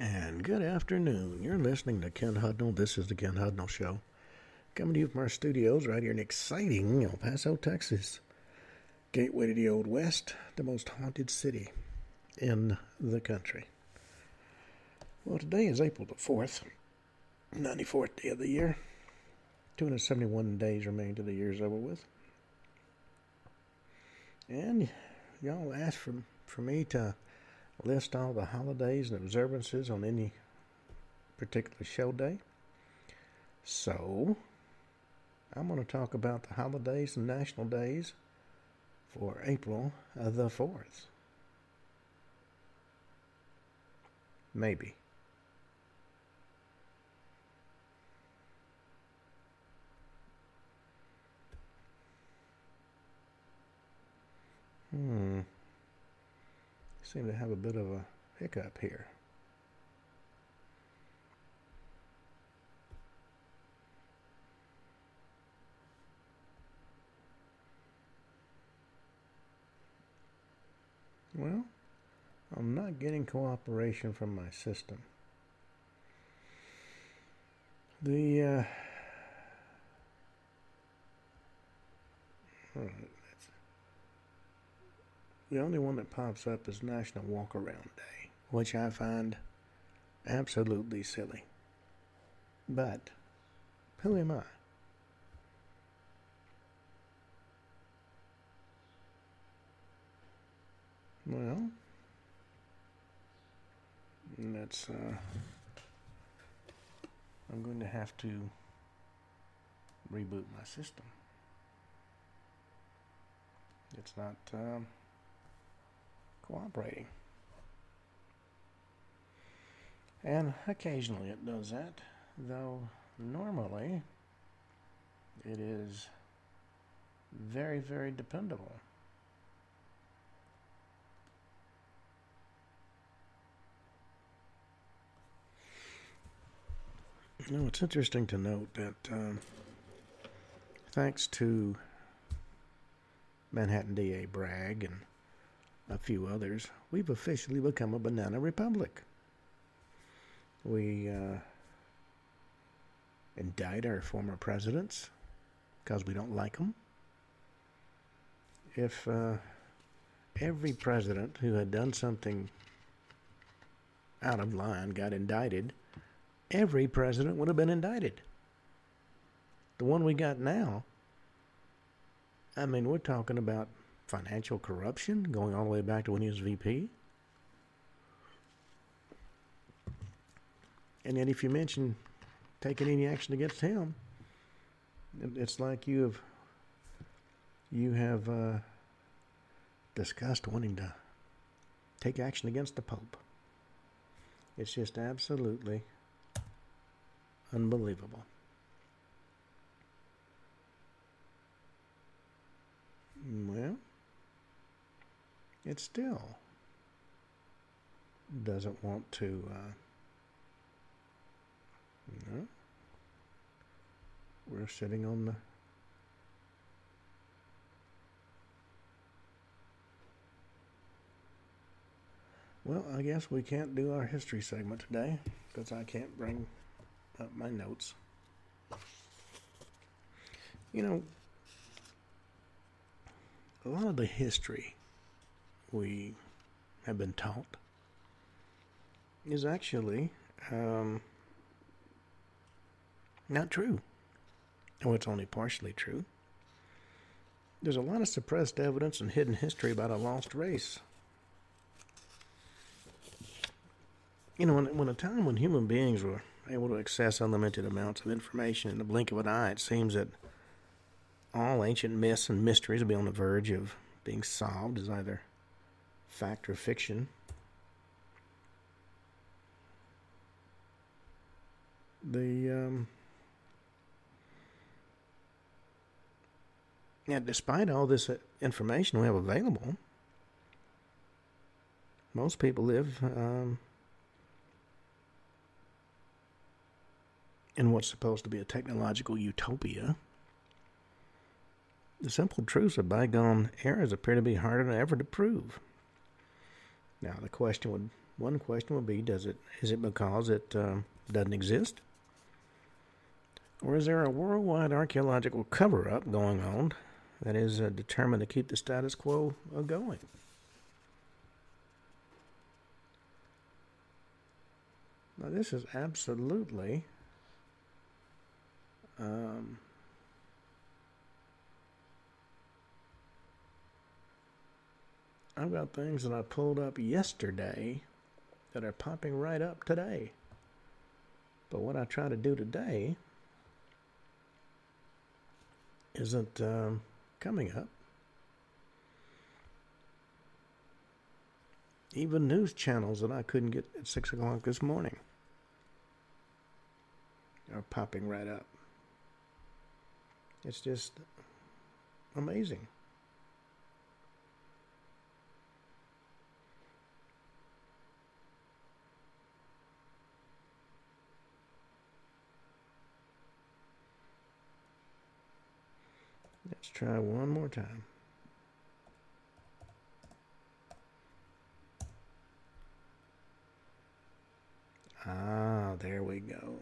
And good afternoon. You're listening to Ken Hudnall. This is the Ken Hudnall Show. Coming to you from our studios right here in exciting El Paso, Texas. Gateway to the Old West, the most haunted city in the country. Well, today is April the 4th, 94th day of the year. 271 days remain to the year's over with. And y'all asked for me to list all the holidays and observances on any particular show day. So, I'm going to talk about the holidays and national days for April the 4th. Maybe. Seem to have a bit of a hiccup here. Well, I'm not getting cooperation from my system. The only one that pops up is National Walk Around Day, which I find absolutely silly. But who am I? Well, that's I'm going to have to reboot my system. It's not cooperating. And occasionally it does that, though normally it is very, very dependable. You know, it's interesting to note that thanks to Manhattan DA Bragg and a few others, we've officially become a banana republic. We indict our former presidents because we don't like them. If every president who had done something out of line got indicted, every president would have been indicted. The one we got now, I mean, we're talking about financial corruption going all the way back to when he was VP. And then if you mention taking any action against him, it's like you have discussed wanting to take action against the Pope. It's just absolutely unbelievable. Well, it still doesn't want to, no. We're sitting on the well, I guess we can't do our history segment today because I can't bring up my notes. You know, a lot of the history we have been taught is actually not true. Well, it's only partially true. There's a lot of suppressed evidence and hidden history about a lost race. You know, when a time when human beings were able to access unlimited amounts of information in the blink of an eye, it seems that all ancient myths and mysteries will be on the verge of being solved as either fact or fiction. Despite all this information we have available, most people live in what's supposed to be a technological utopia. The simple truths of bygone eras appear to be harder than ever to prove. Now, the question would One question would be, is it because it doesn't exist? Or is there a worldwide archaeological cover-up going on that is determined to keep the status quo going? Now, this is absolutely I've got things that I pulled up yesterday that are popping right up today. But what I try to do today isn't coming up. Even news channels that I couldn't get at 6 o'clock this morning are popping right up. It's just amazing. Let's try one more time. Ah, there we go.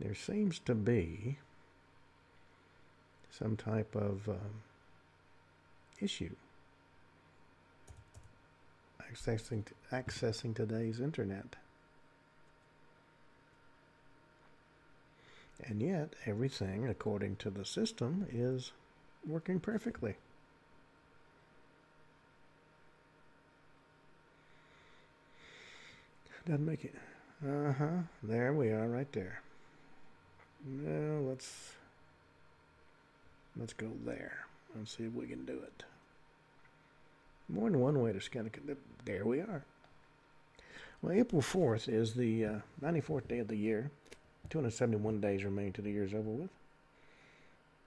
There seems to be some type of issue accessing today's internet. And yet, everything, according to the system, is working perfectly. Doesn't make it... There we are, right there. Now, let's go there and see if we can do it. More than one way to scan it. There we are. Well, April 4th is the 94th day of the year. 271 days remain till the year's over with.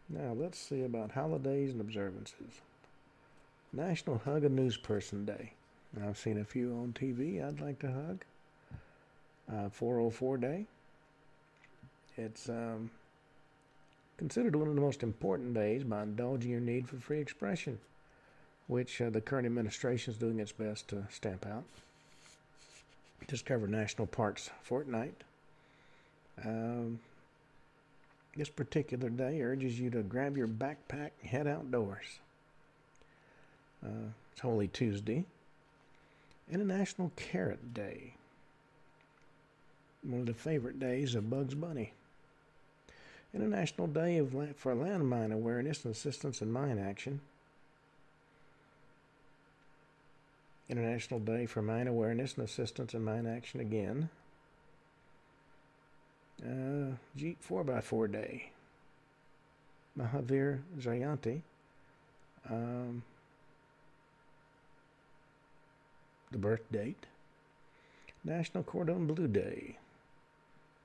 Now, let's see about holidays and observances. National Hug a News Person Day. I've seen a few on TV I'd like to hug. 404 Day. It's considered one of the most important days by indulging your need for free expression, which the current administration is doing its best to stamp out. Discover National Parks Fortnight. This particular day urges you to grab your backpack and head outdoors. It's Holy Tuesday. International Carrot Day. One of the favorite days of Bugs Bunny. International Day for Landmine Awareness and Assistance in Mine Action. International Day for Mine Awareness and Assistance in Mine Action again. Jeep 4x4 Day. Mahavir Jayanti. The birth date. National Cordon Bleu Day.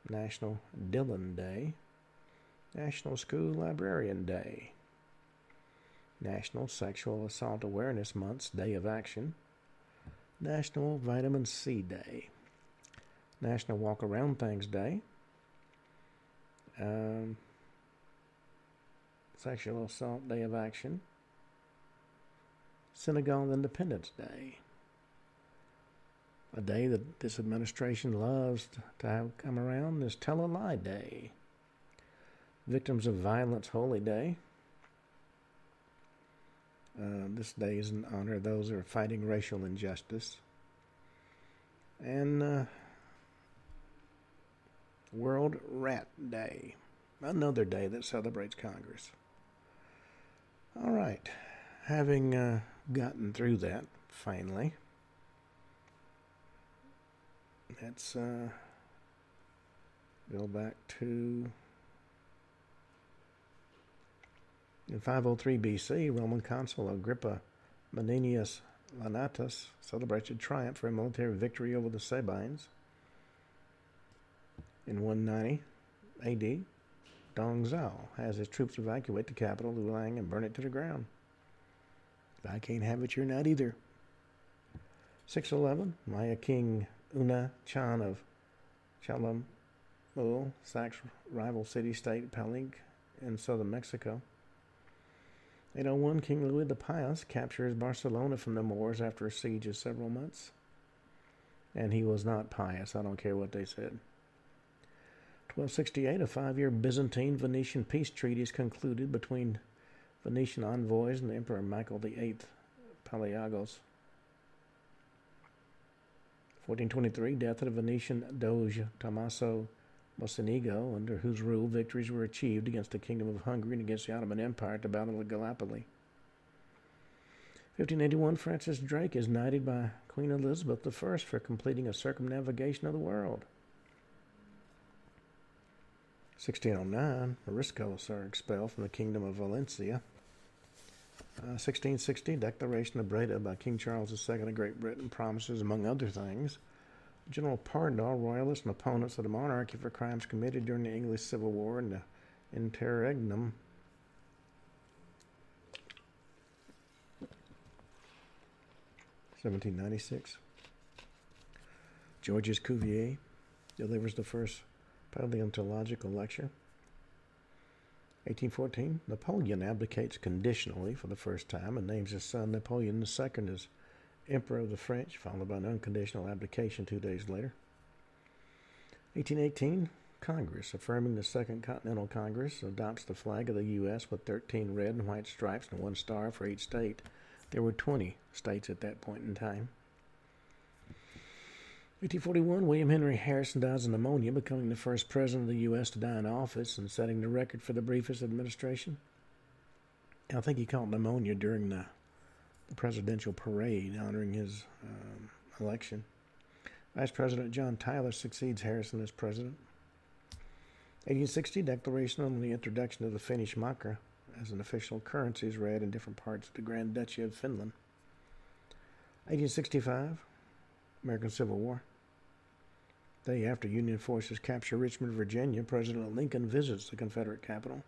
National Dylan Day. National School Librarian Day. National Sexual Assault Awareness Month's Day of Action. National Vitamin C Day. National Walk Around Things Day. Sexual Assault Day of Action. Senegal Independence Day. A day that this administration loves to have come around is Tell a Lie Day. Victims of Violence Holy Day. This day is in honor of those who are fighting racial injustice. And World Rat Day. Another day that celebrates Congress. All right. Having gotten through that, finally, let's go back to... In 503 BC, Roman consul Agrippa Menenius Leonnatus celebrates a triumph for a military victory over the Sabines. In 190 AD, Dong Zhao has his troops evacuate the capital, Lulang, and burn it to the ground. I can't have it, you're not either. 611, Maya King Una Chan of Calakmul, Sacs rival city-state Palenque in southern Mexico. 801, King Louis the Pious captures Barcelona from the Moors after a siege of several months. And he was not pious. I don't care what they said. 1268, a 5-year Byzantine-Venetian peace treaty is concluded between Venetian envoys and Emperor Michael VIII Palaiologos. 1423, death of the Venetian Doge Tommaso Mocenigo, under whose rule victories were achieved against the Kingdom of Hungary and against the Ottoman Empire at the Battle of Gallipoli. 1581, Francis Drake is knighted by Queen Elizabeth I for completing a circumnavigation of the world. 1609, Moriscos are expelled from the Kingdom of Valencia. 1660, Declaration of Breda by King Charles II of Great Britain promises, among other things, general pardon to all royalists and opponents of the monarchy for crimes committed during the English Civil War and the Interregnum. 1796. Georges Cuvier delivers the first paleontological lecture. 1814. Napoleon abdicates conditionally for the first time and names his son Napoleon II as Emperor of the French, followed by an unconditional abdication 2 days later. 1818, Congress, affirming the Second Continental Congress, adopts the flag of the U.S. with 13 red and white stripes and 1 star for each state. There were 20 states at that point in time. 1841, William Henry Harrison dies of pneumonia, becoming the first president of the U.S. to die in office and setting the record for the briefest administration. I think he caught pneumonia during the presidential parade honoring his election. Vice President John Tyler succeeds Harrison as president. 1860, Declaration on the introduction of the Finnish markka as an official currency is read in different parts of the Grand Duchy of Finland. 1865, American Civil War. The day after Union forces capture Richmond, Virginia, President Lincoln visits the Confederate capital.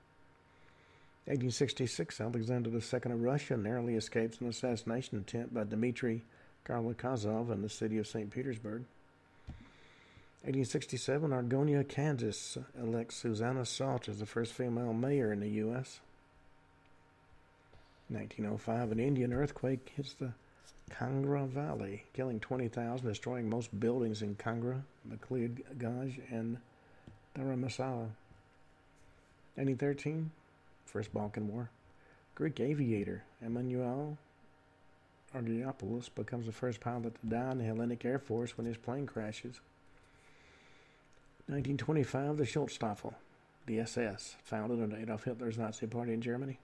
1866, Alexander II of Russia narrowly escapes an assassination attempt by Dmitry Karlikazov in the city of St. Petersburg. 1867, Argonia, Kansas elects Susanna Salt as the first female mayor in the U.S. 1905, an Indian earthquake hits the Kangra Valley, killing 20,000, destroying most buildings in Kangra, McLeod Ganj, and Dharamsala. 1913, First Balkan War. Greek aviator Emmanuel Argyropoulos becomes the first pilot to die in the Hellenic Air Force when his plane crashes. 1925, the Schutzstaffel, the SS, founded under Adolf Hitler's Nazi Party in Germany.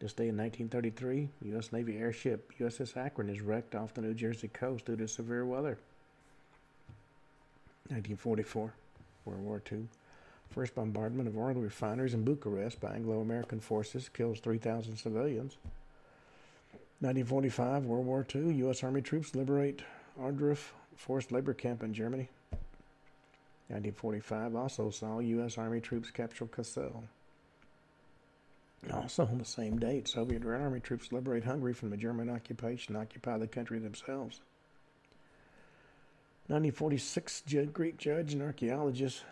This day in 1933, U.S. Navy airship USS Akron is wrecked off the New Jersey coast due to severe weather. 1944, World War II. First bombardment of oil refineries in Bucharest by Anglo-American forces kills 3,000 civilians. 1945, World War II, U.S. Army troops liberate Ohrdruf forced labor camp in Germany. 1945 also saw U.S. Army troops capture Kassel. Also on the same date, Soviet Red Army troops liberate Hungary from the German occupation and occupy the country themselves. 1946, Greek judge and archaeologist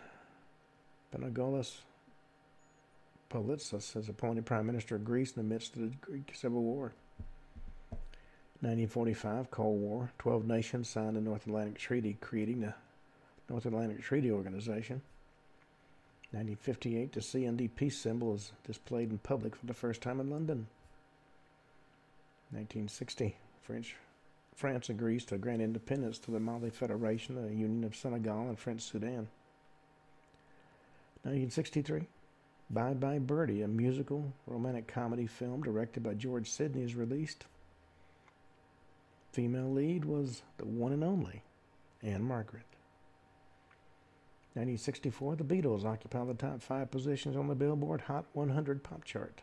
Panagolas Politsis is appointed Prime Minister of Greece in the midst of the Greek Civil War. 1945, Cold War. 12 nations signed the North Atlantic Treaty, creating the North Atlantic Treaty Organization. 1958, the CND peace symbol is displayed in public for the first time in London. 1960, France agrees to grant independence to the Mali Federation, the Union of Senegal, and French Sudan. 1963, Bye Bye Birdie, a musical romantic comedy film directed by George Sidney, is released. Female lead was the one and only Anne Margaret. 1964, the Beatles occupy the top 5 positions on the Billboard Hot 100 pop chart.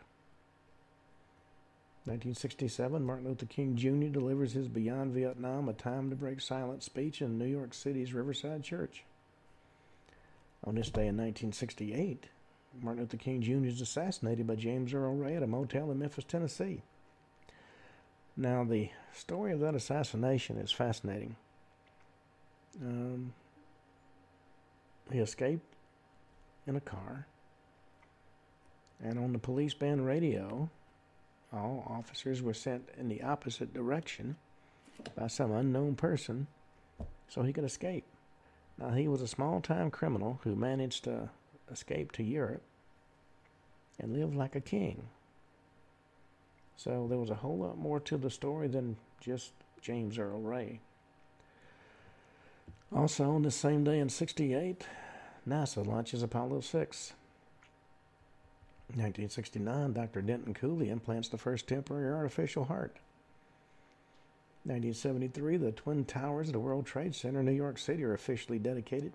1967, Martin Luther King Jr. delivers his Beyond Vietnam, A Time to Break Silence speech in New York City's Riverside Church. On this day in 1968, Martin Luther King Jr. is assassinated by James Earl Ray at a motel in Memphis, Tennessee. Now, the story of that assassination is fascinating. He escaped in a car. And on the police band radio, all officers were sent in the opposite direction by some unknown person so he could escape. Now, he was a small-time criminal who managed to escape to Europe and lived like a king. So there was a whole lot more to the story than just James Earl Ray. Also, on this same day in '68, NASA launches Apollo 6. In 1969, Dr. Denton Cooley implants the first temporary artificial heart. 1973, the Twin Towers of the World Trade Center in New York City are officially dedicated.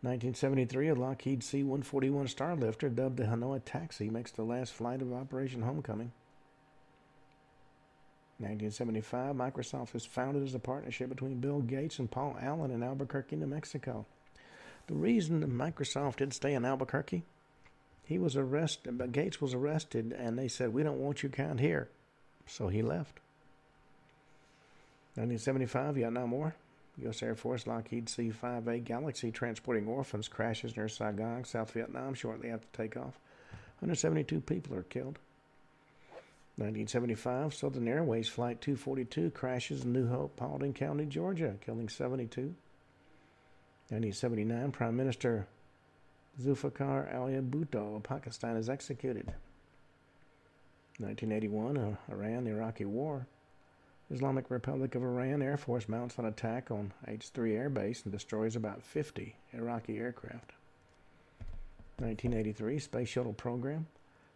1973, a Lockheed C-141 Starlifter dubbed the Hanoi Taxi makes the last flight of Operation Homecoming. 1975, Microsoft is founded as a partnership between Bill Gates and Paul Allen in Albuquerque, New Mexico. The reason that Microsoft didn't stay in Albuquerque, he was arrested, but Gates was arrested, and they said, "We don't want your kind here," so he left. 1975, Vietnam War. U.S. Air Force Lockheed C-5A Galaxy transporting orphans crashes near Saigon, South Vietnam, shortly after takeoff. 172 people are killed. 1975, Southern Airways Flight 242 crashes in New Hope, Paulding County, Georgia, killing 72. 1979, Prime Minister Zulfikar Ali Bhutto of Pakistan is executed. 1981, Iran-Iraqi War. Islamic Republic of Iran Air Force mounts an attack on H3 Air Base and destroys about 50 Iraqi aircraft. 1983, Space Shuttle Program.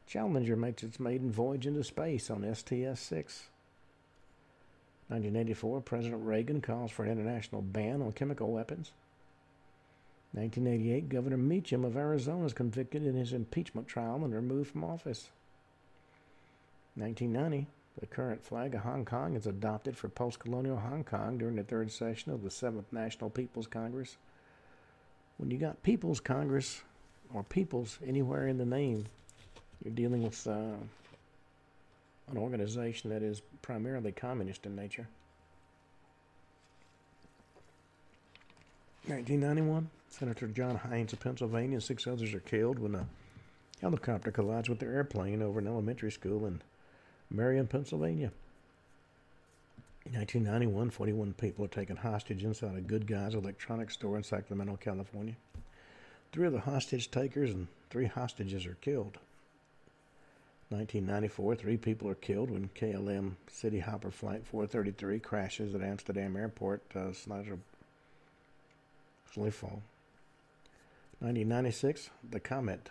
Challenger makes its maiden voyage into space on STS-6. 1984, President Reagan calls for an international ban on chemical weapons. 1988, Governor Meacham of Arizona is convicted in his impeachment trial and removed from office. 1990, the current flag of Hong Kong is adopted for post-colonial Hong Kong during the third session of the 7th National People's Congress. When you got People's Congress or peoples anywhere in the name, you're dealing with an organization that is primarily communist in nature. 1991, Senator John Heinz of Pennsylvania and 6 others are killed when a helicopter collides with their airplane over an elementary school in Marion, Pennsylvania. In 1991, 41 people are taken hostage inside a Good Guys electronics store in Sacramento, California. 3 of the hostage takers and 3 hostages are killed. 1994, 3 people are killed when KLM City Hopper Flight 433 crashes at Amsterdam Airport, Schiphol. 1996, the comet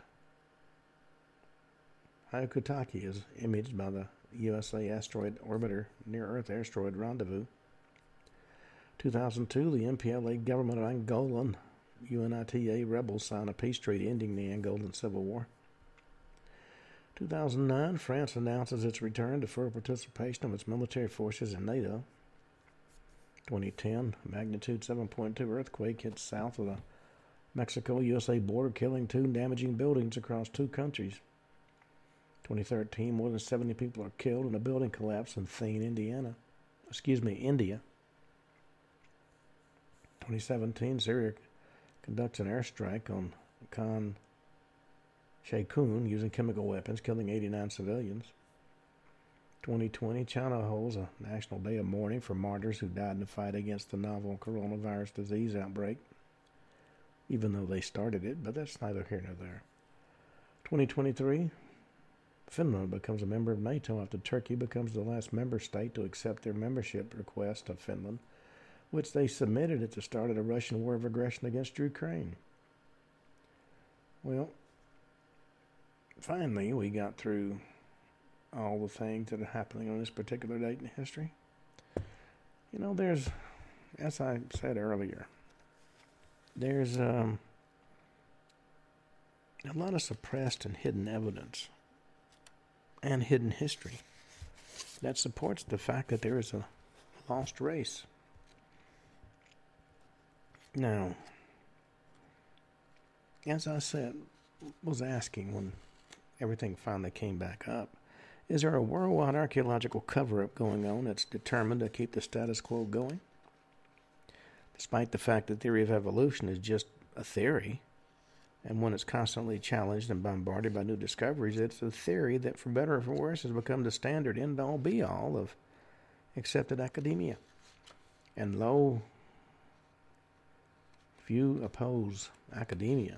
Hyakutake is imaged by the USA Asteroid Orbiter Near-Earth Asteroid Rendezvous. 2002, the MPLA government of Angola and UNITA rebels sign a peace treaty ending the Angolan Civil War. 2009, France announces its return to full participation of its military forces in NATO. 2010, magnitude 7.2 earthquake hits south of the Mexico-USA border, killing 2 and damaging buildings across 2 countries. 2013, more than 70 people are killed in a building collapse in Thane, India. 2017, Syria conducts an airstrike on Khan Sheikhoun using chemical weapons, killing 89 civilians. 2020, China holds a national day of mourning for martyrs who died in the fight against the novel coronavirus disease outbreak, even though they started it, but that's neither here nor there. 2023, Finland becomes a member of NATO after Turkey becomes the last member state to accept their membership request of Finland, which they submitted at the start of the Russian war of aggression against Ukraine. Well, finally, we got through all the things that are happening on this particular date in history. You know, there's, as I said earlier, there's a lot of suppressed and hidden evidence and hidden history that supports the fact that there is a lost race. Now, as I said, was asking when everything finally came back up, is there a worldwide archaeological cover-up going on that's determined to keep the status quo going? despite the fact that theory of evolution is just a theory, and when it's constantly challenged and bombarded by new discoveries, it's a theory that, for better or for worse, has become the standard end-all be-all of accepted academia. And lo, if you oppose academia,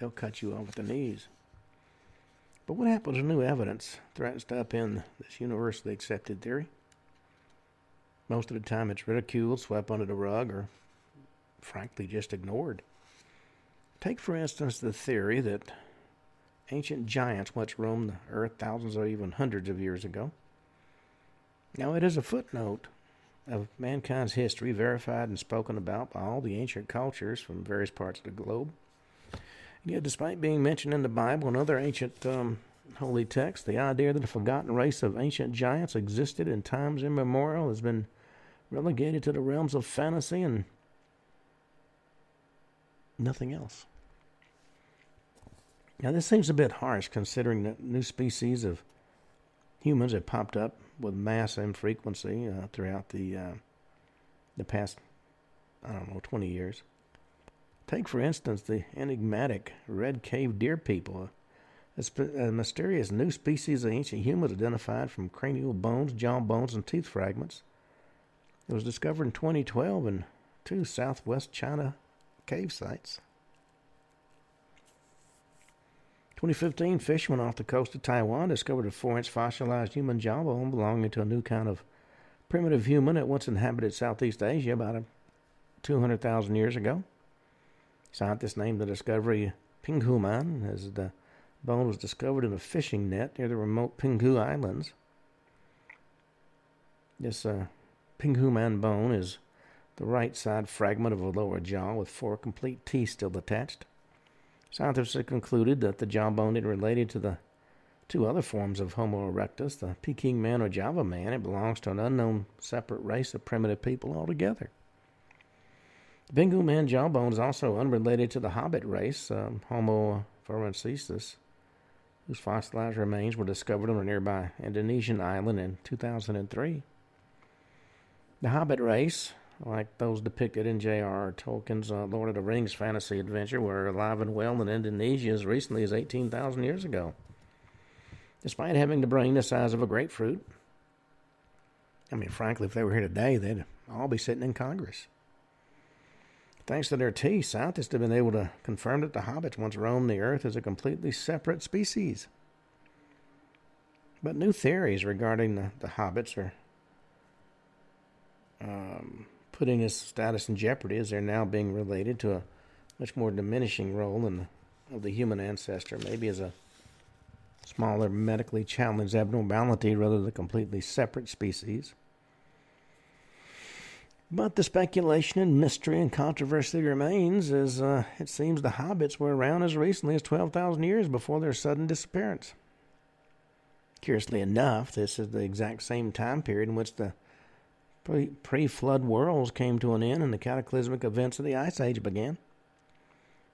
they'll cut you off at the knees. But what happens when new evidence threatens to upend this universally accepted theory? Most of the time it's ridiculed, swept under the rug, or frankly just ignored. Take, for instance, the theory that ancient giants once roamed the earth thousands or even hundreds of years ago. Now, it is a footnote of mankind's history, verified and spoken about by all the ancient cultures from various parts of the globe. And yet, despite being mentioned in the Bible and other ancient holy texts, the idea that a forgotten race of ancient giants existed in times immemorial has been relegated to the realms of fantasy and nothing else. Now, this seems a bit harsh, considering that new species of humans have popped up with mass and frequency throughout the past, 20 years. Take, for instance, the enigmatic Red Cave Deer people, a mysterious new species of ancient humans identified from cranial bones, jaw bones, and teeth fragments. It was discovered in 2012 in 2 southwest China cave sites. 2015, fishermen off the coast of Taiwan discovered a 4-inch fossilized human jawbone belonging to a new kind of primitive human that once inhabited Southeast Asia about 200,000 years ago. Scientists named the discovery Pinghuman, as the bone was discovered in a fishing net near the remote Pinghu Islands. This Pinghuman bone is the right side fragment of a lower jaw with 4 complete teeth still attached. Scientists have concluded that the jawbone is related to the 2 other forms of Homo erectus, the Peking man or Java man. It belongs to an unknown separate race of primitive people altogether. The Pinghu man jawbone is also unrelated to the hobbit race, Homo floresiensis, whose fossilized remains were discovered on a nearby Indonesian island in 2003. The hobbit race, like those depicted in J.R.R. Tolkien's Lord of the Rings fantasy adventure, were alive and well in Indonesia as recently as 18,000 years ago, despite having the brain the size of a grapefruit. I mean, frankly, if they were here today, they'd all be sitting in Congress. Thanks to their teeth, scientists have been able to confirm that the hobbits once roamed the earth as a completely separate species. But new theories regarding the hobbits are putting his status in jeopardy, as they're now being related to a much more diminishing role of the human ancestor, maybe as a smaller medically challenged abnormality rather than a completely separate species. But the speculation and mystery and controversy remains, as it seems the hobbits were around as recently as 12,000 years before their sudden disappearance. Curiously enough, this is the exact same time period in which the pre-flood worlds came to an end and the cataclysmic events of the Ice Age began.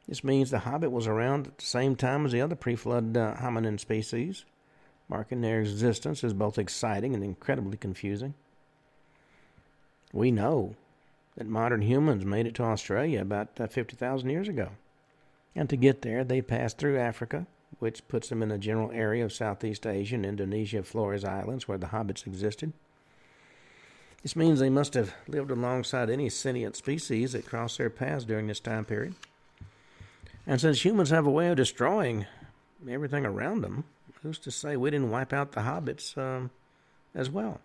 This means the hobbit was around at the same time as the other pre-flood hominin species, marking their existence as both exciting and incredibly confusing. We know that modern humans made it to Australia about 50,000 years ago. And to get there, they passed through Africa, which puts them in the general area of Southeast Asia and Indonesia, Flores Islands, where the hobbits existed. This means they must have lived alongside any sentient species that crossed their paths during this time period. And since humans have a way of destroying everything around them, who's to say we didn't wipe out the hobbits as well?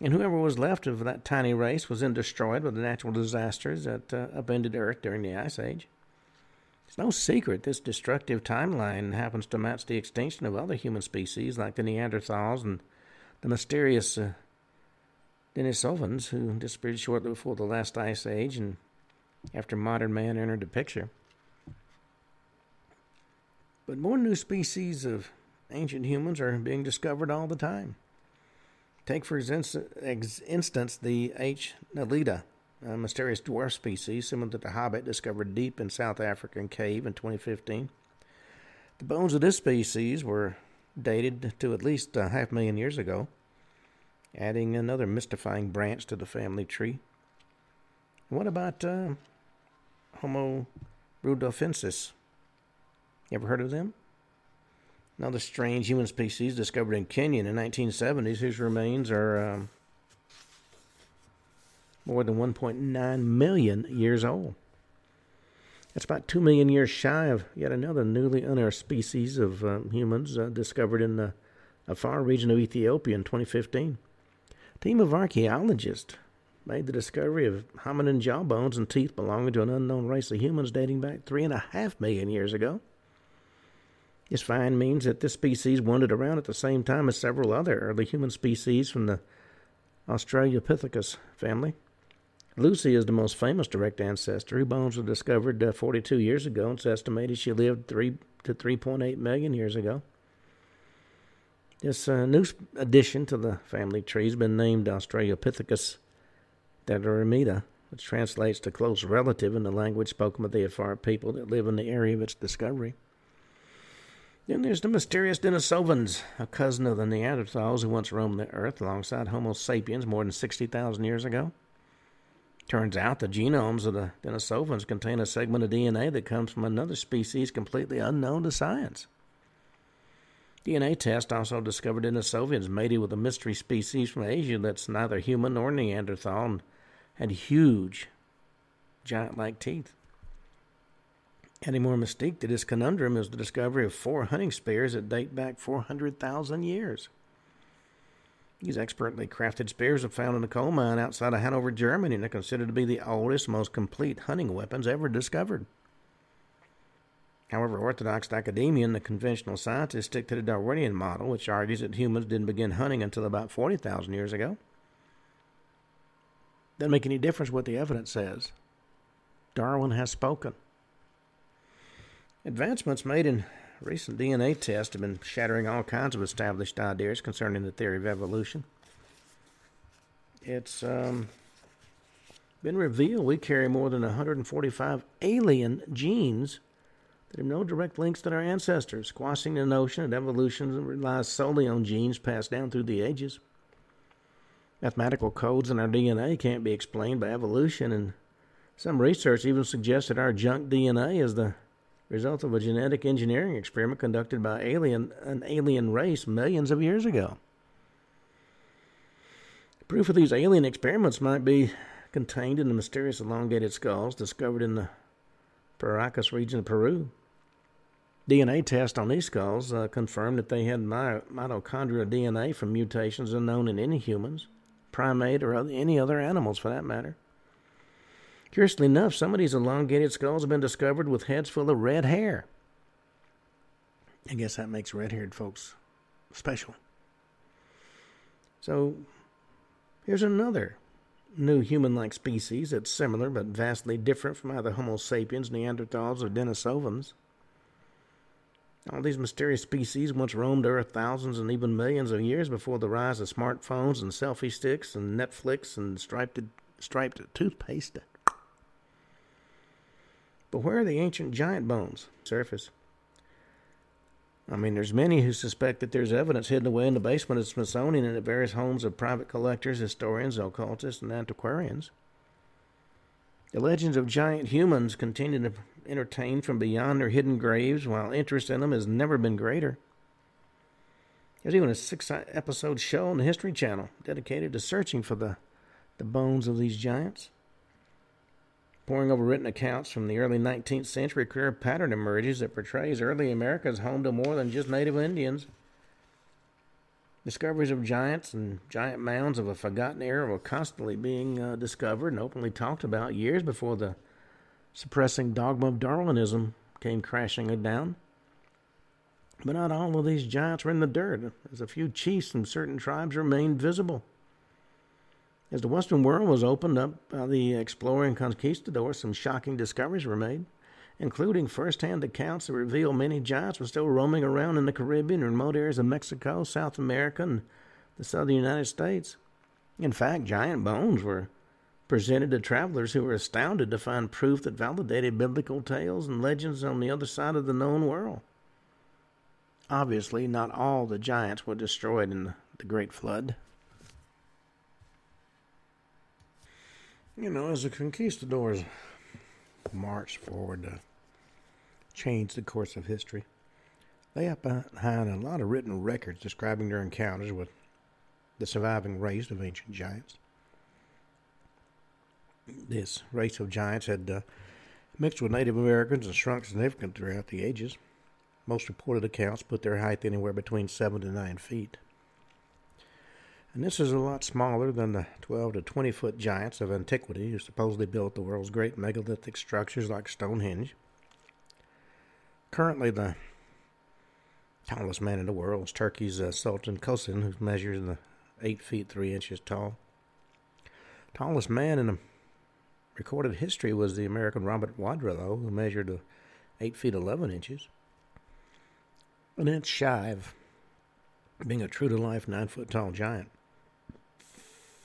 And whoever was left of that tiny race was then destroyed by the natural disasters that upended Earth during the Ice Age. It's no secret this destructive timeline happens to match the extinction of other human species like the Neanderthals and the mysterious Denisovans, who disappeared shortly before the last Ice Age and after modern man entered the picture. But more new species of ancient humans are being discovered all the time. Take, for instance, the H. Naledi, a mysterious dwarf species similar to the hobbit discovered deep in South African cave in 2015. The bones of this species were dated to at least 500,000 years ago, adding another mystifying branch to the family tree. What about Homo rudolfensis? You ever heard of them? Another strange human species discovered in Kenya in the 1970s, whose remains are more than 1.9 million years old. That's about 2 million years shy of yet another newly unearthed species of humans discovered in a far region of Ethiopia in 2015. A team of archaeologists made the discovery of hominin jawbones and teeth belonging to an unknown race of humans dating back 3.5 million years ago. This find means that this species wandered around at the same time as several other early human species from the Australopithecus family. Lucy is the most famous direct ancestor. Her bones were discovered 42 years ago, and it's estimated she lived 3 to 3.8 million years ago. This new addition to the family tree has been named Australopithecus deyiremeda, which translates to close relative in the language spoken by the Afar people that live in the area of its discovery. Then there's the mysterious Denisovans, a cousin of the Neanderthals who once roamed the earth alongside Homo sapiens more than 60,000 years ago. Turns out the genomes of the Denisovans contain a segment of DNA that comes from another species completely unknown to science. DNA tests also discovered Denisovans mated with a mystery species from Asia that's neither human nor Neanderthal and had huge, giant-like teeth. Any more mystique to this conundrum is the discovery of 4 hunting spears that date back 400,000 years. These expertly crafted spears were found in a coal mine outside of Hanover, Germany, and are considered to be the oldest, most complete hunting weapons ever discovered. However, orthodox academia and the conventional scientists stick to the Darwinian model, which argues that humans didn't begin hunting until about 40,000 years ago. Doesn't make any difference what the evidence says. Darwin has spoken. Advancements made in recent DNA tests have been shattering all kinds of established ideas concerning the theory of evolution. It's been revealed we carry more than 145 alien genes that have no direct links to our ancestors, squashing the notion that evolution relies solely on genes passed down through the ages. Mathematical codes in our DNA can't be explained by evolution, and some research even suggests that our junk DNA is the result of a genetic engineering experiment conducted by an alien race millions of years ago. Proof of these alien experiments might be contained in the mysterious elongated skulls discovered in the Paracas region of Peru. DNA tests on these skulls confirmed that they had mitochondrial DNA from mutations unknown in any humans, primate, or any other animals for that matter. Curiously enough, some of these elongated skulls have been discovered with heads full of red hair. I guess that makes red-haired folks special. So, here's another new human-like species that's similar but vastly different from either Homo sapiens, Neanderthals, or Denisovans. All these mysterious species once roamed Earth thousands and even millions of years before the rise of smartphones and selfie sticks and Netflix and striped toothpaste. But where are the ancient giant bones? Surface. I mean, there's many who suspect that there's evidence hidden away in the basement of the Smithsonian and at various homes of private collectors, historians, occultists, and antiquarians. The legends of giant humans continue to entertain from beyond their hidden graves, while interest in them has never been greater. There's even a 6-episode show on the History Channel dedicated to searching for the bones of these giants. Poring over written accounts from the early 19th century, a clear pattern emerges that portrays early America as home to more than just native Indians. Discoveries of giants and giant mounds of a forgotten era were constantly being discovered and openly talked about years before the suppressing dogma of Darwinism came crashing down. But not all of these giants were in the dirt, as a few chiefs from certain tribes remained visible. As the Western world was opened up by the explorer and conquistador, some shocking discoveries were made, including first-hand accounts that reveal many giants were still roaming around in the Caribbean and remote areas of Mexico, South America, and the southern United States. In fact, giant bones were presented to travelers who were astounded to find proof that validated biblical tales and legends on the other side of the known world. Obviously, not all the giants were destroyed in the Great Flood. you know, as the conquistadors marched forward to change the course of history, they left behind a lot of written records describing their encounters with the surviving race of ancient giants. This race of giants had mixed with Native Americans and shrunk significantly throughout the ages. Most reported accounts put their height anywhere between 7 to 9 feet. And this is a lot smaller than the 12 to 20-foot giants of antiquity who supposedly built the world's great megalithic structures like Stonehenge. Currently, the tallest man in the world is Turkey's Sultan Kosen, who measures 8 feet 3 inches tall. Tallest man in the recorded history was the American Robert Wadlow, who measured 8 feet 11 inches. An inch shy of being a true-to-life 9-foot-tall giant.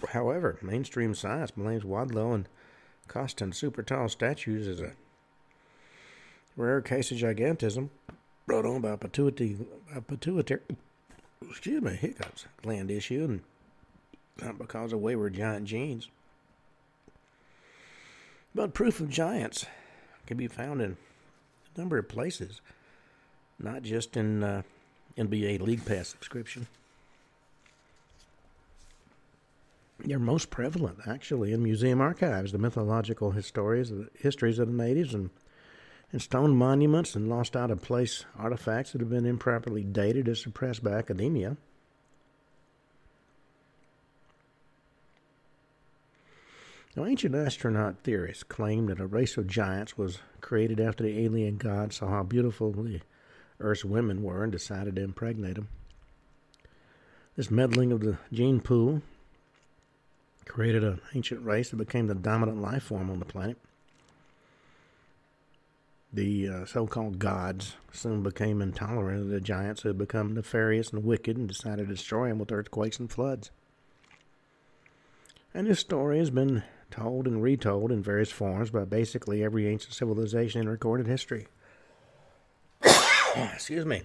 However, mainstream science blames Wadlow and Kosten super-tall statues as a rare case of gigantism brought on by pituitary gland issue, and not because of wayward giant genes. But proof of giants can be found in a number of places, not just in NBA League Pass subscription. They're most prevalent, actually, in museum archives, the mythological histories of the natives, and stone monuments and lost out-of-place artifacts that have been improperly dated or suppressed by academia. Now, ancient astronaut theorists claim that a race of giants was created after the alien gods saw how beautiful the Earth's women were and decided to impregnate them. This meddling of the gene pool created an ancient race that became the dominant life form on the planet. The so-called gods soon became intolerant of the giants who had become nefarious and wicked and decided to destroy them with earthquakes and floods. And this story has been told and retold in various forms by basically every ancient civilization in recorded history. Excuse me.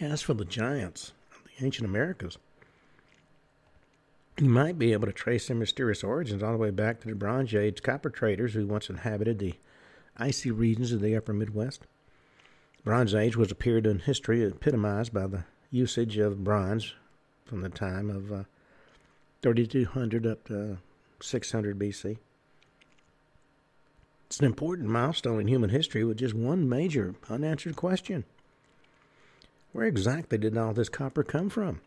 As for the giants of the ancient Americas, you might be able to trace their mysterious origins all the way back to the Bronze Age copper traders who once inhabited the icy regions of the upper Midwest. Bronze Age was a period in history epitomized by the usage of bronze from the time of 3200 up to 600 BC. It's an important milestone in human history with just one major unanswered question. Where exactly did all this copper come from?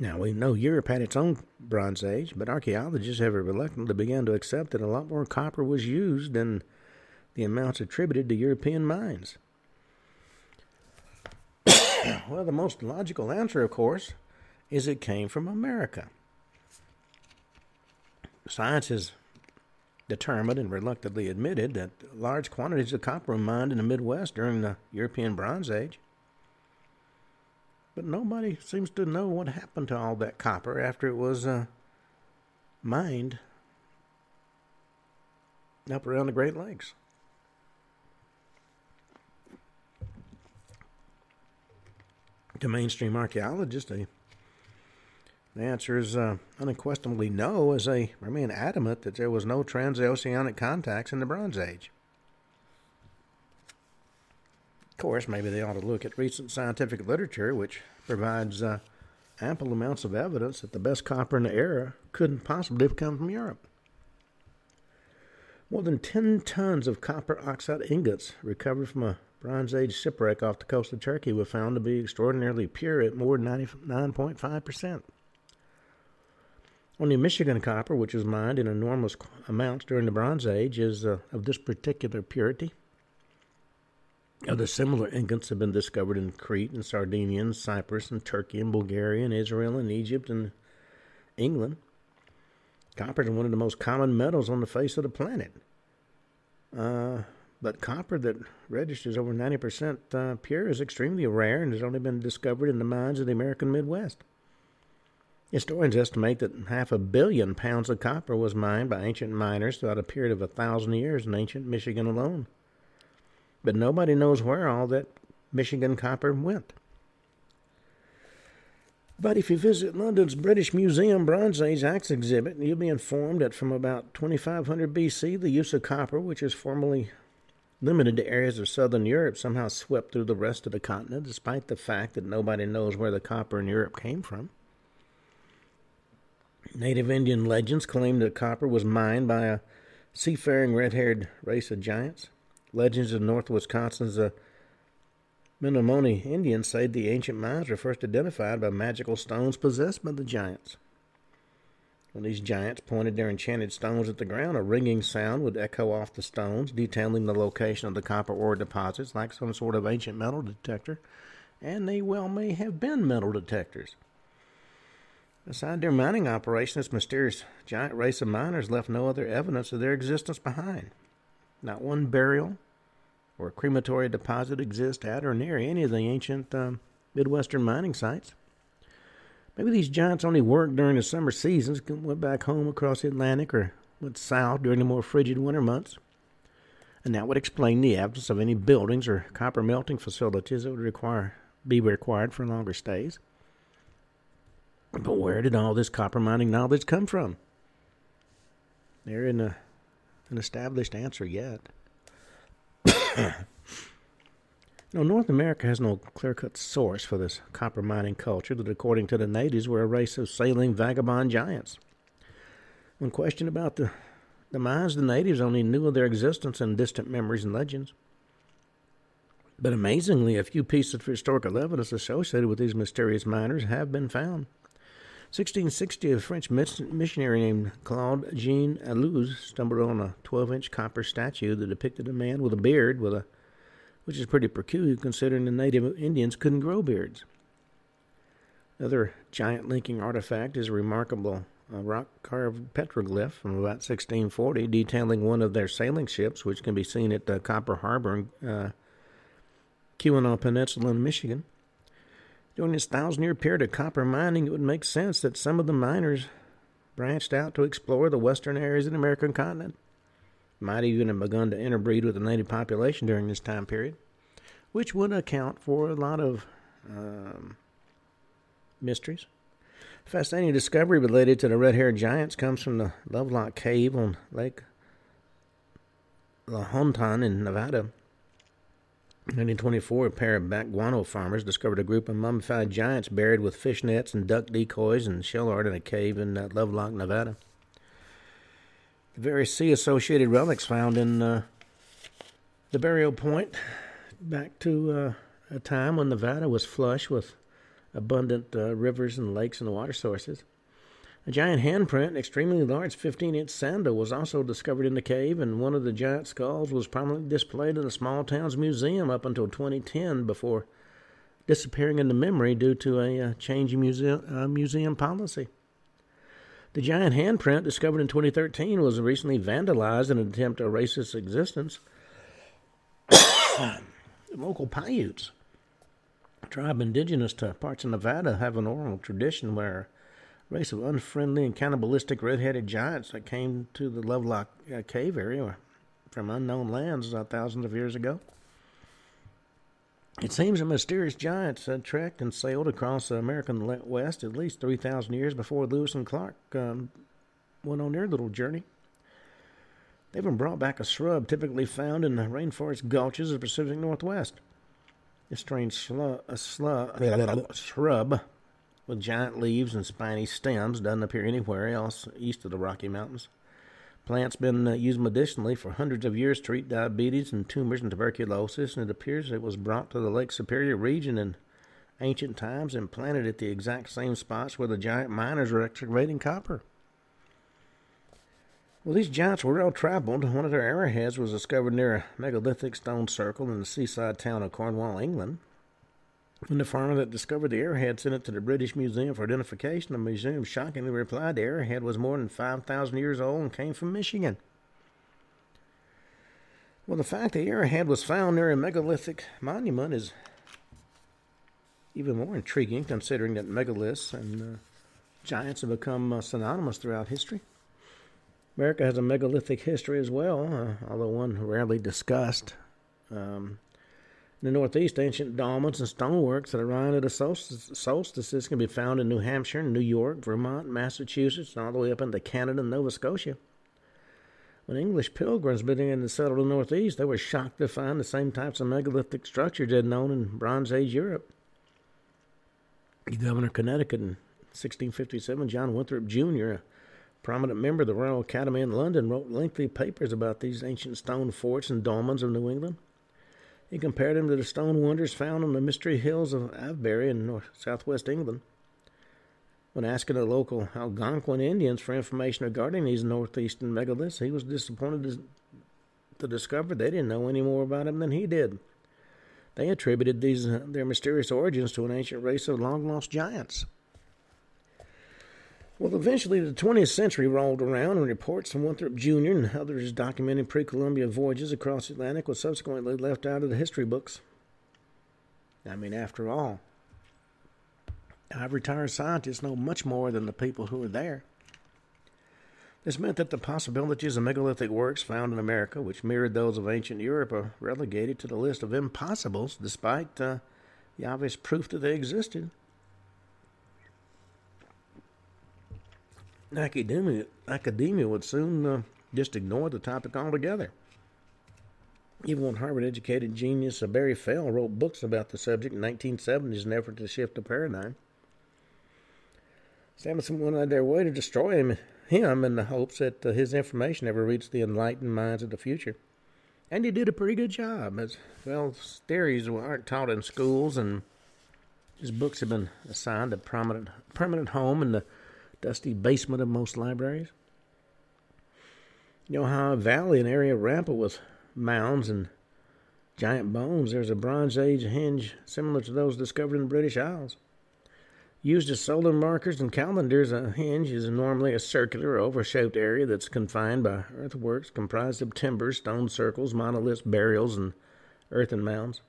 Now, we know Europe had its own Bronze Age, but archaeologists have been reluctant to begin to accept that a lot more copper was used than the amounts attributed to European mines. Well, the most logical answer, of course, is it came from America. Science has determined and reluctantly admitted that large quantities of copper were mined in the Midwest during the European Bronze Age. But nobody seems to know what happened to all that copper after it was mined up around the Great Lakes. To mainstream archaeologists, the answer is unquestionably no, as they remain adamant that there was no transoceanic contacts in the Bronze Age. Of course, maybe they ought to look at recent scientific literature, which provides ample amounts of evidence that the best copper in the era couldn't possibly have come from Europe. More than 10 tons of copper oxide ingots recovered from a Bronze Age shipwreck off the coast of Turkey were found to be extraordinarily pure at more than 99.5%. Only Michigan copper, which was mined in enormous amounts during the Bronze Age, is of this particular purity. Other similar ingots have been discovered in Crete and Sardinia and Cyprus and Turkey and Bulgaria and Israel and Egypt and England. Copper is one of the most common metals on the face of the planet. But copper that registers over 90% pure is extremely rare and has only been discovered in the mines of the American Midwest. Historians estimate that 500 million pounds of copper was mined by ancient miners throughout a period of 1,000 years in ancient Michigan alone. But nobody knows where all that Michigan copper went. But if you visit London's British Museum Bronze Age Axe exhibit, you'll be informed that from about 2500 BC, the use of copper, which is formerly limited to areas of southern Europe, somehow swept through the rest of the continent, despite the fact that nobody knows where the copper in Europe came from. Native Indian legends claim that copper was mined by a seafaring red-haired race of giants. Legends of north Wisconsin's Menominee Indians say the ancient mines were first identified by magical stones possessed by the giants. When these giants pointed their enchanted stones at the ground, a ringing sound would echo off the stones, detailing the location of the copper ore deposits like some sort of ancient metal detector, and they well may have been metal detectors. Aside their mining operation, this mysterious giant race of miners left no other evidence of their existence behind. Not one burial or crematory deposit exists at or near any of the ancient Midwestern mining sites. Maybe these giants only worked during the summer seasons, went back home across the Atlantic, or went south during the more frigid winter months. And that would explain the absence of any buildings or copper melting facilities that would be required for longer stays. But where did all this copper mining knowledge come from? There isn't an established answer yet. Now, North America has no clear-cut source for this copper mining culture that, according to the natives, were a race of sailing vagabond giants. When questioned about the mines, the natives only knew of their existence in distant memories and legends. But amazingly, a few pieces of historical evidence associated with these mysterious miners have been found. 1660, a French missionary named Claude-Jean Allouez stumbled on a 12-inch copper statue that depicted a man with a beard, which is pretty peculiar considering the native Indians couldn't grow beards. Another giant linking artifact is a remarkable rock-carved petroglyph from about 1640 detailing one of their sailing ships, which can be seen at the Copper Harbor in Keweenaw Peninsula in Michigan. During this thousand-year period of copper mining, it would make sense that some of the miners branched out to explore the western areas of the American continent. Might even have begun to interbreed with the native population during this time period, which would account for a lot of mysteries. A fascinating discovery related to the red-haired giants comes from the Lovelock Cave on Lake Lahontan in Nevada. In 1924, a pair of back guano farmers discovered a group of mummified giants buried with fishnets and duck decoys and shell art in a cave in Lovelock, Nevada. The various sea-associated relics found in the burial point back to a time when Nevada was flush with abundant rivers and lakes and water sources. A giant handprint, an extremely large 15-inch sandal, was also discovered in the cave, and one of the giant skulls was prominently displayed in the small town's museum up until 2010 before disappearing into memory due to a change in museum policy. The giant handprint, discovered in 2013, was recently vandalized in an attempt to erase its existence. Local Paiutes, a tribe indigenous to parts of Nevada, have an oral tradition where race of unfriendly and cannibalistic red-headed giants that came to the Lovelock Cave area from unknown lands thousands of years ago. It seems the mysterious giants had trekked and sailed across the American West at least 3,000 years before Lewis and Clark went on their little journey. They even brought back a shrub typically found in the rainforest gulches of the Pacific Northwest. This strange shrub with giant leaves and spiny stems doesn't appear anywhere else east of the Rocky Mountains. Plant's been used medicinally for hundreds of years to treat diabetes and tumors and tuberculosis, and it appears it was brought to the Lake Superior region in ancient times and planted at the exact same spots where the giant miners were excavating copper. Well, these giants were all tribal. One of their arrowheads was discovered near a megalithic stone circle in the seaside town of Cornwall, England. When the farmer that discovered the arrowhead sent it to the British Museum for identification, the museum shockingly replied the arrowhead was more than 5,000 years old and came from Michigan. Well, the fact the arrowhead was found near a megalithic monument is even more intriguing, considering that megaliths and giants have become synonymous throughout history. America has a megalithic history as well, although one rarely discussed. In the Northeast, ancient dolmens and stoneworks that arrived at the solstices can be found in New Hampshire, New York, Vermont, Massachusetts, and all the way up into Canada and Nova Scotia. When English pilgrims began to settle in the Northeast, they were shocked to find the same types of megalithic structures they'd known in Bronze Age Europe. The governor of Connecticut in 1657, John Winthrop Jr., a prominent member of the Royal Academy in London, wrote lengthy papers about these ancient stone forts and dolmens of New England. He compared them to the stone wonders found on the Mystery Hills of Avebury in southwest England. When asking the local Algonquin Indians for information regarding these northeastern megaliths, he was disappointed to discover they didn't know any more about them than he did. They attributed their mysterious origins to an ancient race of long-lost giants. Well, eventually the 20th century rolled around, and reports from Winthrop Jr. and others documenting pre-Columbian voyages across the Atlantic were subsequently left out of the history books. I mean, after all, our retired scientists know much more than the people who are there. This meant that the possibilities of megalithic works found in America, which mirrored those of ancient Europe, are relegated to the list of impossibles, despite the obvious proof that they existed. Academia would soon just ignore the topic altogether. Even when Harvard-educated genius Barry Fell wrote books about the subject in the 1970s in an effort to shift the paradigm, Samuelson went out of their way to destroy him in the hopes that his information ever reached the enlightened minds of the future. And he did a pretty good job, as Fell's theories aren't taught in schools, and his books have been assigned a permanent home in the dusty basement of most libraries. The Ohio Valley, an area rampant with mounds and giant bones, there's a Bronze Age hinge similar to those discovered in the British Isles. Used as solar markers and calendars, a hinge is normally a circular, oval-shaped area that's confined by earthworks comprised of timbers, stone circles, monoliths, burials, and earthen mounds.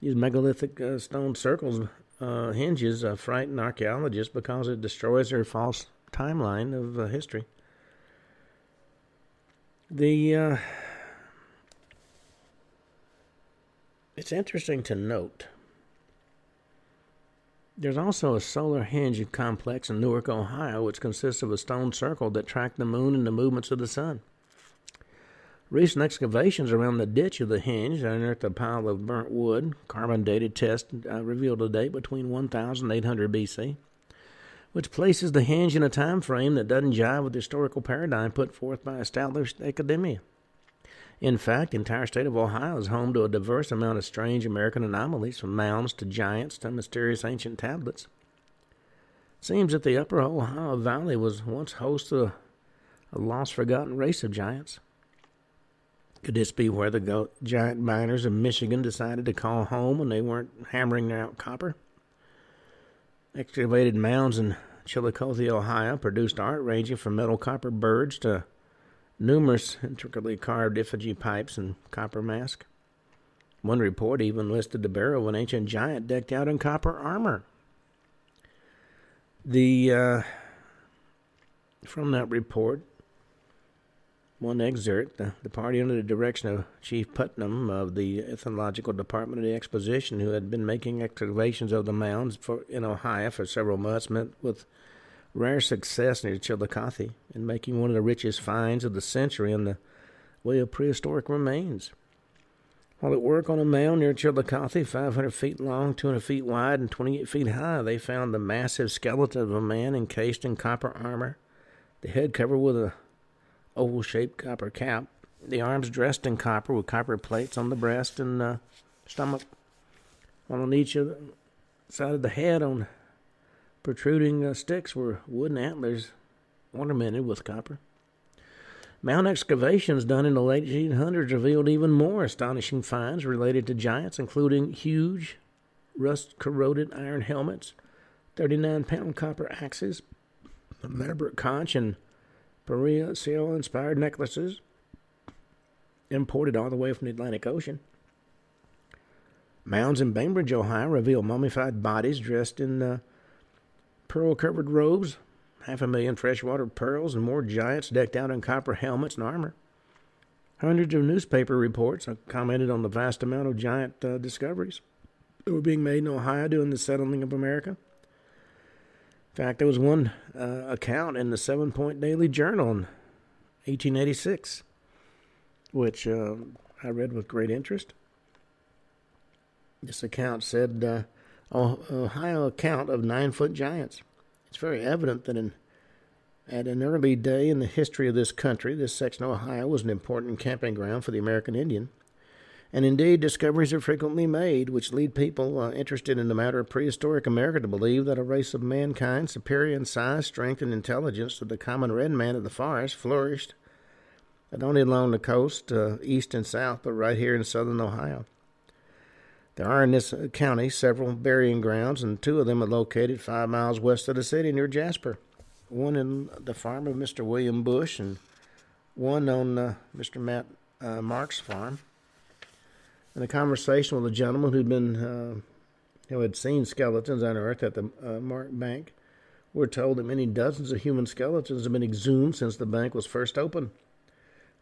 These megalithic stone circles hinges frighten archaeologists because it destroys their false timeline of history. It's interesting to note there's also a solar hinge complex in Newark, Ohio, which consists of a stone circle that tracked the moon and the movements of the sun. Recent excavations around the ditch of the hinge unearthed a pile of burnt wood. Carbon dated tests revealed a date between 1,800 BC, which places the hinge in a time frame that doesn't jive with the historical paradigm put forth by established academia. In fact, the entire state of Ohio is home to a diverse amount of strange American anomalies, from mounds to giants to mysterious ancient tablets. It seems that the upper Ohio Valley was once host to a lost, forgotten race of giants. Could this be where the giant miners of Michigan decided to call home when they weren't hammering out copper? Excavated mounds in Chillicothe, Ohio, produced art ranging from metal copper birds to numerous intricately carved effigy pipes and copper masks. One report even listed the burial of an ancient giant decked out in copper armor. From that report, one excerpt, the party under the direction of Chief Putnam of the Ethnological Department of the Exposition, who had been making excavations of the mounds in Ohio for several months, met with rare success near Chillicothe in making one of the richest finds of the century in the way of prehistoric remains. While at work on a mound near Chillicothe, 500 feet long, 200 feet wide, and 28 feet high, they found the massive skeleton of a man encased in copper armor, the head covered with a oval-shaped copper cap, the arms dressed in copper with copper plates on the breast and stomach, and on each side of the head on protruding sticks were wooden antlers ornamented with copper. Mound excavations done in the late 1800s revealed even more astonishing finds related to giants, including huge rust-corroded iron helmets, 39-pound copper axes, elaborate conch, and Perea seal-inspired necklaces imported all the way from the Atlantic Ocean. Mounds in Bainbridge, Ohio, reveal mummified bodies dressed in pearl-covered robes, 500,000 freshwater pearls, and more giants decked out in copper helmets and armor. Hundreds of newspaper reports commented on the vast amount of giant discoveries that were being made in Ohio during the settling of America. In fact, there was one account in the 7-Point Daily Journal in 1886, which I read with great interest. This account said, Ohio account of 9-foot giants. It's very evident that at an early day in the history of this country, this section of Ohio was an important camping ground for the American Indian. And indeed, discoveries are frequently made which lead people interested in the matter of prehistoric America to believe that a race of mankind superior in size, strength, and intelligence to the common red man of the forest flourished not only along the coast, east and south, but right here in southern Ohio. There are in this county several burying grounds, and two of them are located 5 miles west of the city near Jasper. One in the farm of Mr. William Bush and one on Mr. Matt Mark's farm. In a conversation with a gentleman who had seen skeletons unearthed at the Mark Bank, we're told that many dozens of human skeletons have been exhumed since the bank was first opened.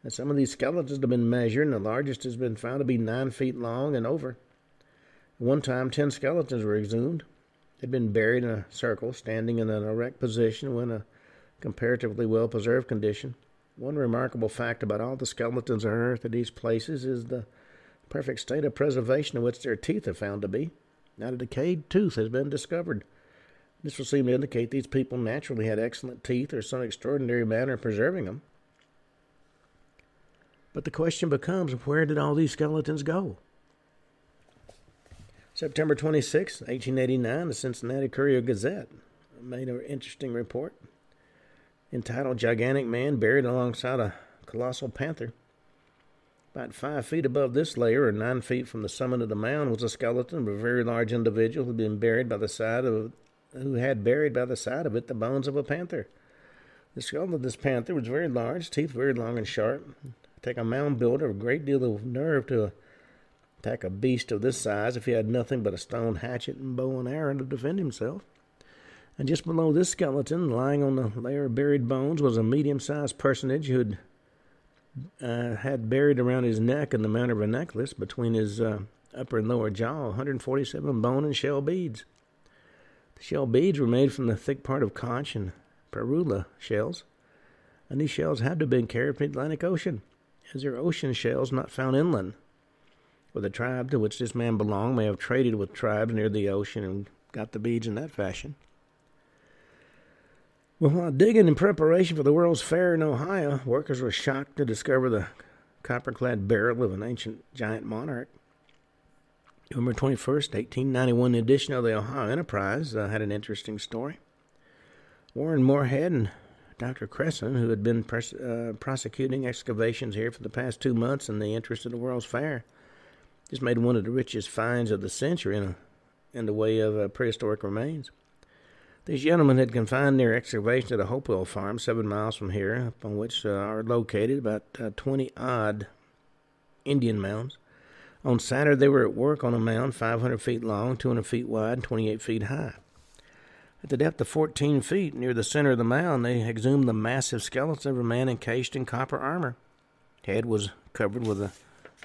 And some of these skeletons have been measured, and the largest has been found to be 9 feet long and over. At one time, 10 skeletons were exhumed. They'd been buried in a circle, standing in an erect position when in a comparatively well-preserved condition. One remarkable fact about all the skeletons unearthed at these places is the perfect state of preservation in which their teeth are found to be. Not a decayed tooth has been discovered. This will seem to indicate these people naturally had excellent teeth or some extraordinary manner of preserving them. But the question becomes, where did all these skeletons go? September 26, 1889, the Cincinnati Courier-Gazette made an interesting report entitled Gigantic Man Buried Alongside a Colossal Panther. About 5 feet above this layer, or 9 feet from the summit of the mound, was a skeleton of a very large individual who had buried by the side of it the bones of a panther. The skull of this panther was very large, teeth very long and sharp. Take a mound builder a great deal of nerve to attack a beast of this size if he had nothing but a stone hatchet and bow and arrow to defend himself. And just below this skeleton, lying on the layer of buried bones, was a medium-sized personage who had buried around his neck in the manner of a necklace between his upper and lower jaw 147 bone and shell beads. The shell beads were made from the thick part of conch and perula shells, and these shells had to have been carried from the Atlantic Ocean, as there are ocean shells not found inland. Or the tribe to which this man belonged may have traded with tribes near the ocean and got the beads in that fashion. Well, while digging in preparation for the World's Fair in Ohio, workers were shocked to discover the copper-clad barrel of an ancient giant monarch. November 21st, 1891, the edition of the Ohio Enterprise had an interesting story. Warren Moorhead and Dr. Cresson, who had been prosecuting excavations here for the past 2 months in the interest of the World's Fair, just made one of the richest finds of the century in the way of prehistoric remains. These gentlemen had confined their excavation to the Hopewell Farm, 7 miles from here, upon which are located about 20-odd Indian mounds. On Saturday, they were at work on a mound 500 feet long, 200 feet wide, and 28 feet high. At the depth of 14 feet, near the center of the mound, they exhumed the massive skeleton of a man encased in copper armor. Head was covered with a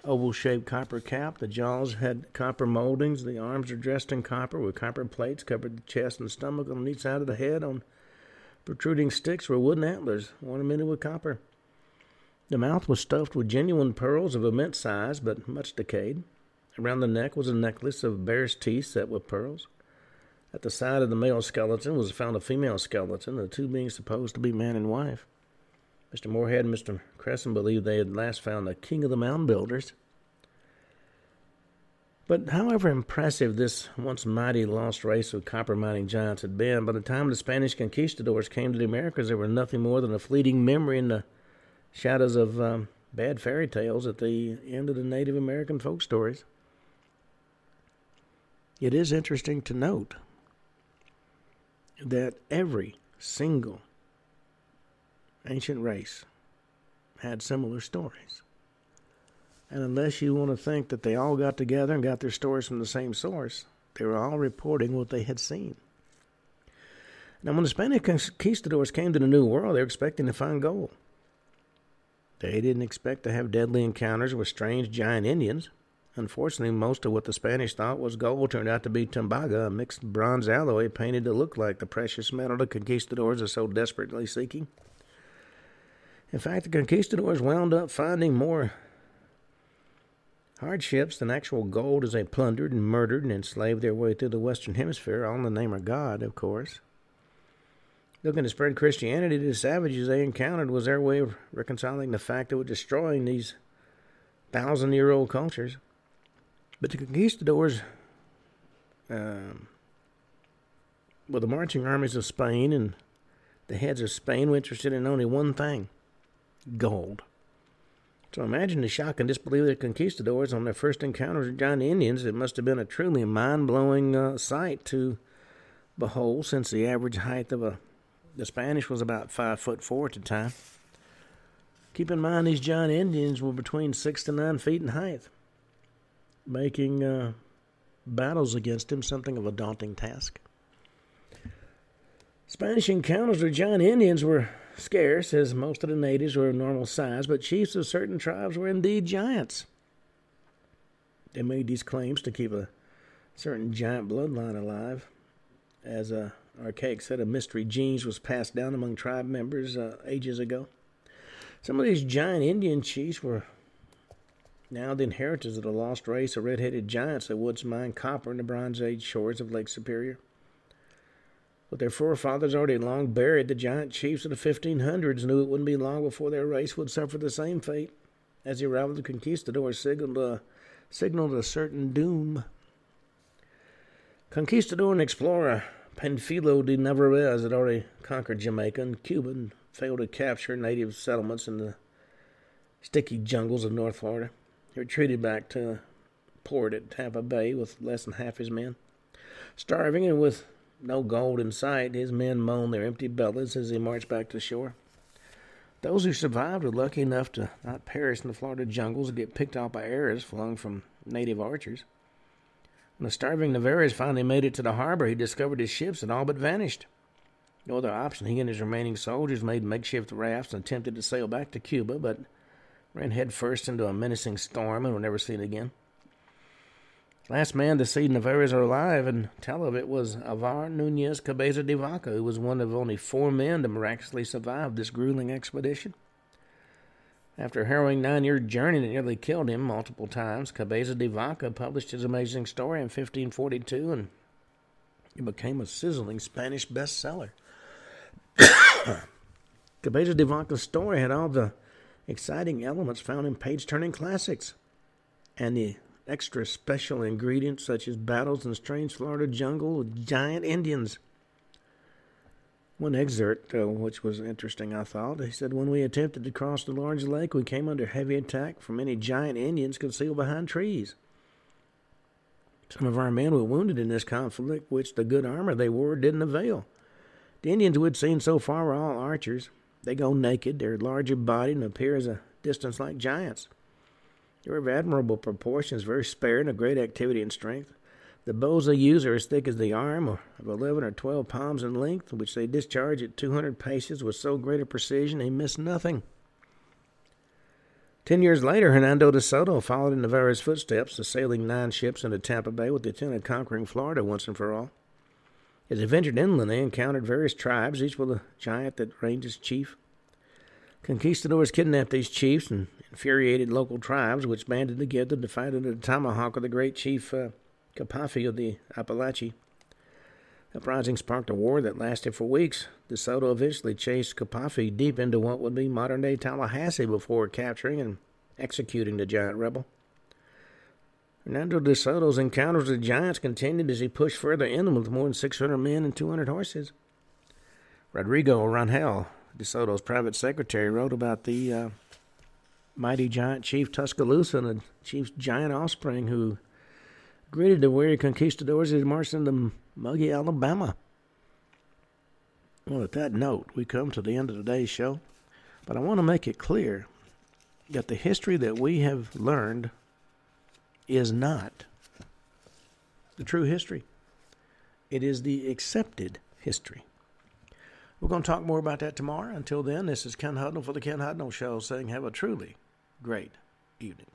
oval-shaped copper cap. The jaws had copper moldings. The arms were dressed in copper with copper plates covered the chest and stomach on each side of the head. On protruding sticks were wooden antlers ornamented with copper. The mouth was stuffed with genuine pearls of immense size but much decayed. Around the neck was a necklace of bear's teeth set with pearls. At the side of the male skeleton was found a female skeleton, the two being supposed to be man and wife. Mr. Moorhead and Mr. Cresson believed they had last found the king of the mound builders. But however impressive this once mighty lost race of copper mining giants had been, by the time the Spanish conquistadors came to the Americas, they were nothing more than a fleeting memory in the shadows of bad fairy tales at the end of the Native American folk stories. It is interesting to note that every single ancient race had similar stories. And unless you want to think that they all got together and got their stories from the same source, they were all reporting what they had seen. Now, when the Spanish conquistadors came to the New World, they were expecting to find gold. They didn't expect to have deadly encounters with strange giant Indians. Unfortunately, most of what the Spanish thought was gold turned out to be tumbaga, a mixed bronze alloy painted to look like the precious metal the conquistadors are so desperately seeking. In fact, the conquistadors wound up finding more hardships than actual gold as they plundered and murdered and enslaved their way through the Western Hemisphere, all in the name of God, of course. Looking to spread Christianity to the savages they encountered was their way of reconciling the fact that we're destroying these 1,000-year-old cultures. But the conquistadors, the marching armies of Spain and the heads of Spain were interested in only one thing, gold. So imagine the shock and disbelief of the conquistadors on their first encounters with giant Indians. It must have been a truly mind-blowing sight to behold, since the average height of the Spanish was about 5'4" at the time. Keep in mind these giant Indians were between 6 to 9 feet in height, making battles against them something of a daunting task. Spanish encounters with giant Indians were scarce, as most of the natives were of normal size, but chiefs of certain tribes were indeed giants. They made these claims to keep a certain giant bloodline alive, as an archaic set of mystery genes was passed down among tribe members ages ago. Some of these giant Indian chiefs were now the inheritors of the lost race of red-headed giants that once mined copper in the Bronze Age shores of Lake Superior. But their forefathers, already long buried, the giant chiefs of the 1500s knew it wouldn't be long before their race would suffer the same fate, as the arrival of the conquistadors signaled a certain doom. Conquistador and explorer Panfilo de Narvaez had already conquered Jamaica and Cuba and failed to capture native settlements in the sticky jungles of North Florida. He retreated back to port at Tampa Bay with less than half his men. Starving and with no gold in sight, his men moaned their empty bellies as they marched back to shore. Those who survived were lucky enough to not perish in the Florida jungles and get picked off by arrows flung from native archers. When the starving Narvaez finally made it to the harbor, he discovered his ships had all but vanished. No other option, he and his remaining soldiers made makeshift rafts and attempted to sail back to Cuba, but ran headfirst into a menacing storm and were never seen again. Last man to see Narvaez alive and tell of it was Alvar Nunez Cabeza de Vaca, who was one of only 4 men to miraculously survive this grueling expedition. After a harrowing 9-year journey that nearly killed him multiple times, Cabeza de Vaca published his amazing story in 1542, and it became a sizzling Spanish bestseller. Cabeza de Vaca's story had all the exciting elements found in page-turning classics, and the extra special ingredients such as battles in strange Florida jungle with giant Indians. One excerpt, which was interesting, I thought, he said, "When we attempted to cross the large lake, we came under heavy attack from many giant Indians concealed behind trees. Some of our men were wounded in this conflict, which the good armor they wore didn't avail. The Indians we'd seen so far were all archers. They go naked, they're larger bodied, and appear as a distance like giants. They were of admirable proportions, very spare, and of great activity and strength. The bows they use are as thick as the arm, of 11 or 12 palms in length, which they discharge at 200 paces with so great a precision they miss nothing." 10 years later, Hernando de Soto followed in Narvaez's footsteps, assailing 9 ships into Tampa Bay with the intent of conquering Florida once and for all. As they ventured inland, they encountered various tribes, each with a giant that reigned as chief. Conquistadors kidnapped these chiefs and infuriated local tribes, which banded together to fight under the tomahawk of the great chief Capafi of the Apalachee. The uprising sparked a war that lasted for weeks. De Soto eventually chased Capafi deep into what would be modern-day Tallahassee before capturing and executing the giant rebel. Hernando de Soto's encounters with giants continued as he pushed further inland with more than 600 men and 200 horses. Rodrigo Rangel, De Soto's private secretary, wrote about the mighty giant chief Tuscaloosa and the chief's giant offspring who greeted the weary conquistadors as they marched into muggy Alabama. Well, at that note, we come to the end of today's show, but I want to make it clear that the history that we have learned is not the true history. It is the accepted history. We're going to talk more about that tomorrow. Until then, this is Ken Hudnall for the Ken Hudnall Show saying have a truly great evening.